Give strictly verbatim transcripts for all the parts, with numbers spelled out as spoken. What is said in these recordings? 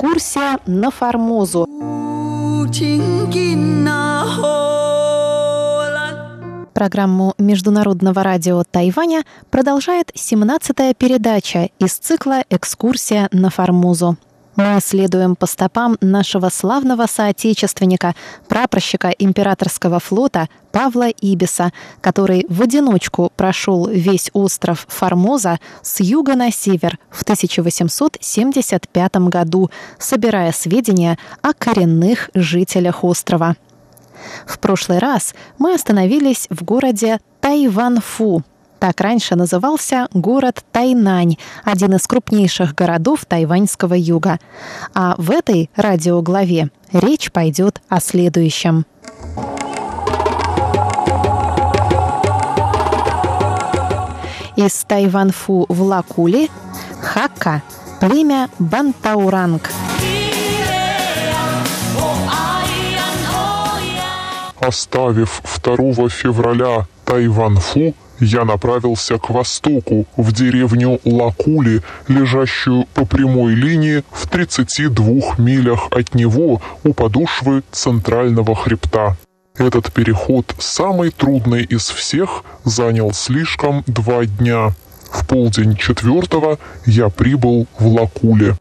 Экскурсия на Формозу. Программу Международного радио Тайваня продолжает семнадцатая передача из цикла «Экскурсия на Формозу». Мы следуем по стопам нашего славного соотечественника, прапорщика императорского флота Павла Ибиса, который в одиночку прошел весь остров Формоза с юга на север в тысяча восемьсот семьдесят пятом году, собирая сведения о коренных жителях острова. В прошлый раз мы остановились в городе Тайваньфу. Так раньше назывался город Тайнань, один из крупнейших городов тайваньского юга. А в этой радиоглаве речь пойдет о следующем. Из Тайваньфу в Лакули, Хака, племя Бантауранг. Оставив второго февраля Тайваньфу, я направился к востоку, в деревню Лакули, лежащую по прямой линии в тридцати двух милях от него у подошвы центрального хребта. Этот переход, самый трудный из всех, занял слишком два дня. В полдень четвертого я прибыл в Лакули.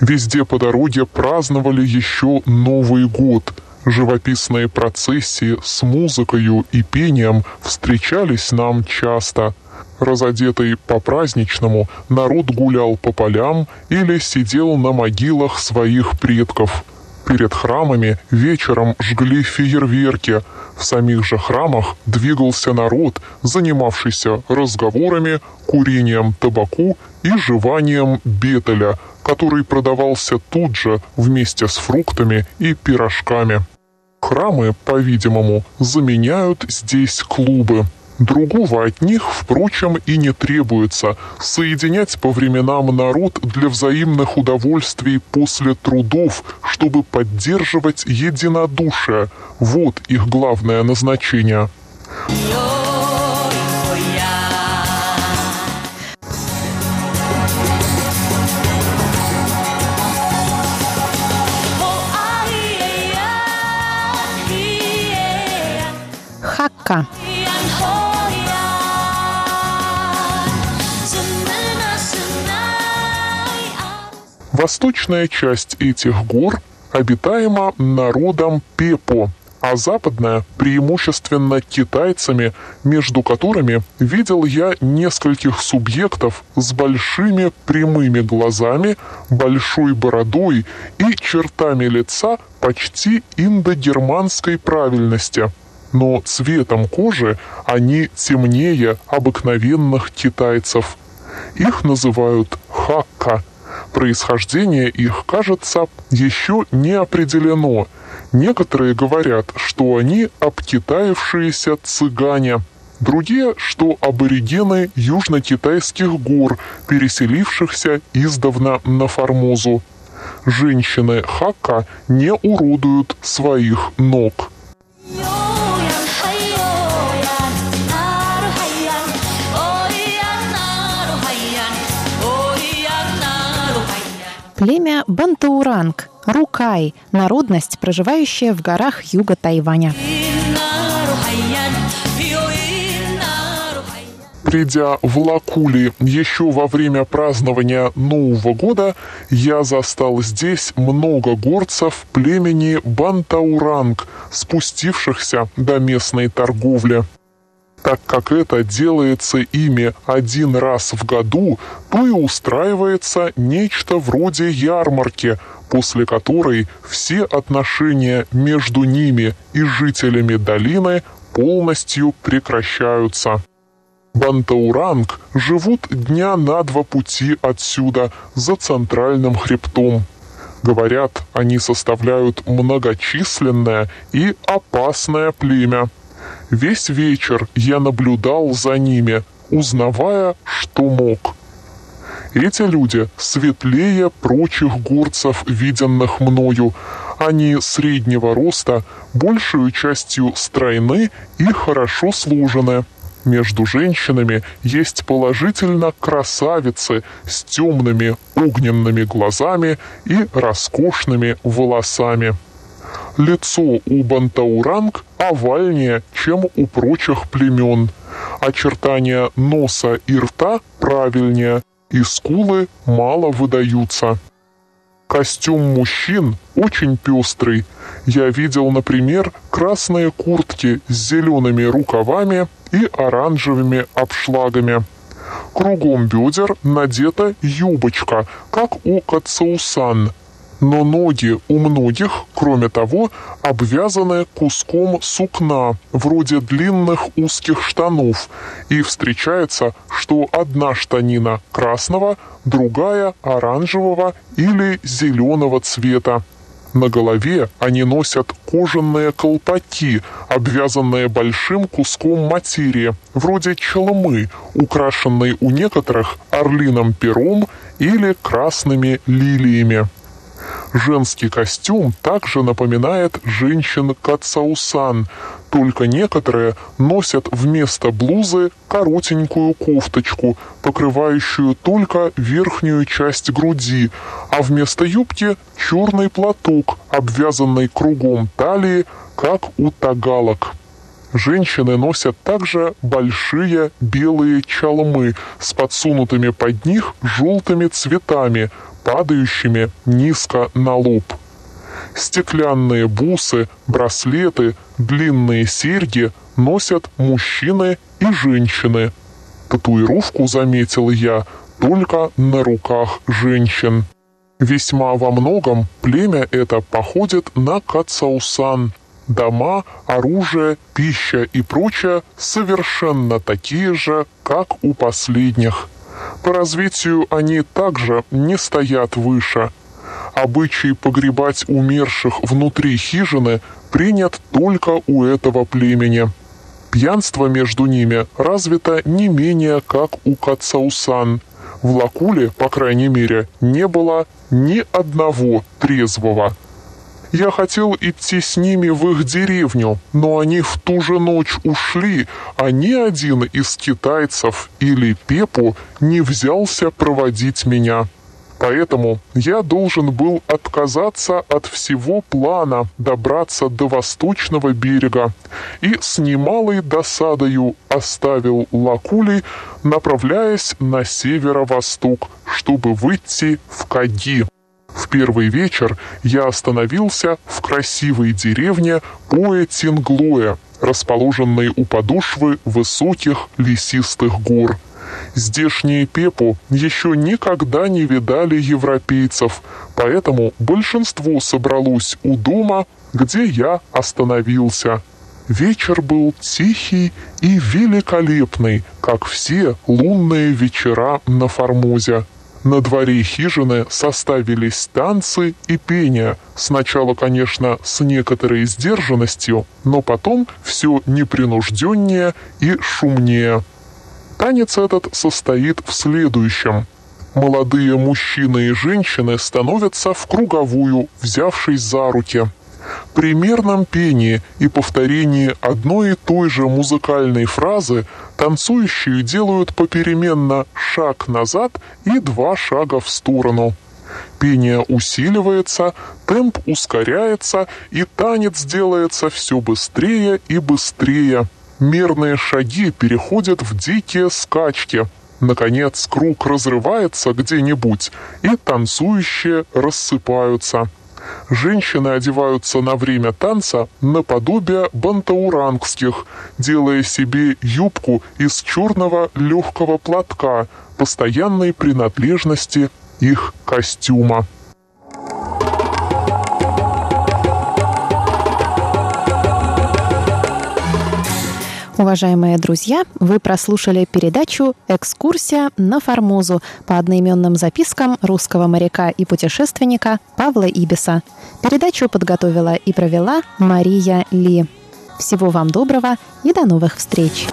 Везде по дороге праздновали еще Новый год. Живописные процессии с музыкою и пением встречались нам часто. Разодетый по-праздничному, народ гулял по полям или сидел на могилах своих предков. Перед храмами вечером жгли фейерверки. В самих же храмах двигался народ, занимавшийся разговорами, курением табаку и жеванием бетеля, который продавался тут же вместе с фруктами и пирожками. Храмы, по-видимому, заменяют здесь клубы. Другого от них, впрочем, и не требуется. Соединять по временам народ для взаимных удовольствий после трудов, чтобы поддерживать единодушие. Вот их главное назначение. Хака. Восточная часть этих гор обитаема народом Пепо, а западная преимущественно китайцами, между которыми видел я нескольких субъектов с большими прямыми глазами, большой бородой и чертами лица почти индогерманской правильности. Но цветом кожи они темнее обыкновенных китайцев. Их называют «хакка». Происхождение их, кажется, еще не определено. Некоторые говорят, что они обкитаевшиеся цыгане. Другие, что аборигены южно-китайских гор, переселившихся издавна на Формозу. Женщины хакка не уродуют своих ног. Племя Бантауранг, Рукай, народность, проживающая в горах юга Тайваня. Придя в Лакули еще во время празднования Нового года, я застал здесь много горцев племени Бантауранг, спустившихся до местной торговли. Так как это делается ими один раз в году, то и устраивается нечто вроде ярмарки, после которой все отношения между ними и жителями долины полностью прекращаются. Бантауранг живут дня на два пути отсюда, за центральным хребтом. Говорят, они составляют многочисленное и опасное племя. Весь вечер я наблюдал за ними, узнавая, что мог. Эти люди светлее прочих горцев, виденных мною. Они среднего роста, большую частью стройны и хорошо сложены. между женщинами есть положительно красавицы с темными огненными глазами и роскошными волосами. Лицо у Бантауранг овальнее, чем у прочих племен. Очертания носа и рта правильнее, и скулы мало выдаются. Костюм мужчин очень пестрый. Я видел, например, красные куртки с зелеными рукавами и оранжевыми обшлагами. Кругом бедер надета юбочка, как у Катаусан, но ноги у многих, кроме того, обвязаны куском сукна, вроде длинных узких штанов, и встречается, что одна штанина красного, другая оранжевого или зеленого цвета. На голове они носят кожаные колпаки, обвязанные большим куском материи, вроде челмы, украшенной у некоторых орлиным пером или красными лилиями. Женский костюм также напоминает женщин Катаусан, только некоторые носят вместо блузы коротенькую кофточку, покрывающую только верхнюю часть груди, а вместо юбки черный платок, обвязанный кругом талии, как у тагалок. Женщины носят также большие белые чалмы с подсунутыми под них желтыми цветами, падающими низко на лоб. Стеклянные бусы, браслеты, длинные серьги носят мужчины и женщины. Татуировку заметил я только на руках женщин. Весьма во многом племя это походит на Катаусан. Дома, оружие, пища и прочее совершенно такие же, как у последних. По развитию они также не стоят выше. Обычай погребать умерших внутри хижины принят только у этого племени. Пьянство между ними развито не менее, как у Катаусан. В Лакули, по крайней мере, не было ни одного трезвого. Я хотел идти с ними в их деревню, но они в ту же ночь ушли, а ни один из китайцев или Пепо не взялся проводить меня. Поэтому я должен был отказаться от всего плана добраться до восточного берега и с немалой досадою оставил Лакули, направляясь на северо-восток, чтобы выйти в Кади. В первый вечер я остановился в красивой деревне Поэ-Тинглоэ, расположенной у подошвы высоких лесистых гор. Здешние пепо еще никогда не видали европейцев, поэтому большинство собралось у дома, где я остановился. Вечер был тихий и великолепный, как все лунные вечера на Формозе. На дворе хижины составились танцы и пения, сначала, конечно, с некоторой сдержанностью, но потом все непринужденнее и шумнее. Танец этот состоит в следующем. Молодые мужчины и женщины становятся в круговую, взявшись за руки. При мерном пении и повторении одной и той же музыкальной фразы танцующие делают попеременно шаг назад и два шага в сторону. Пение усиливается, темп ускоряется, и танец делается все быстрее и быстрее. Мерные шаги переходят в дикие скачки. Наконец круг разрывается где-нибудь, и танцующие рассыпаются. Женщины одеваются на время танца наподобие бантаурангских, делая себе юбку из черного легкого платка, постоянной принадлежности их костюма. Уважаемые друзья, вы прослушали передачу «Экскурсия на Формозу» по одноименным запискам русского моряка и путешественника Павла Ибиса. Передачу подготовила и провела Мария Ли. Всего вам доброго и до новых встреч!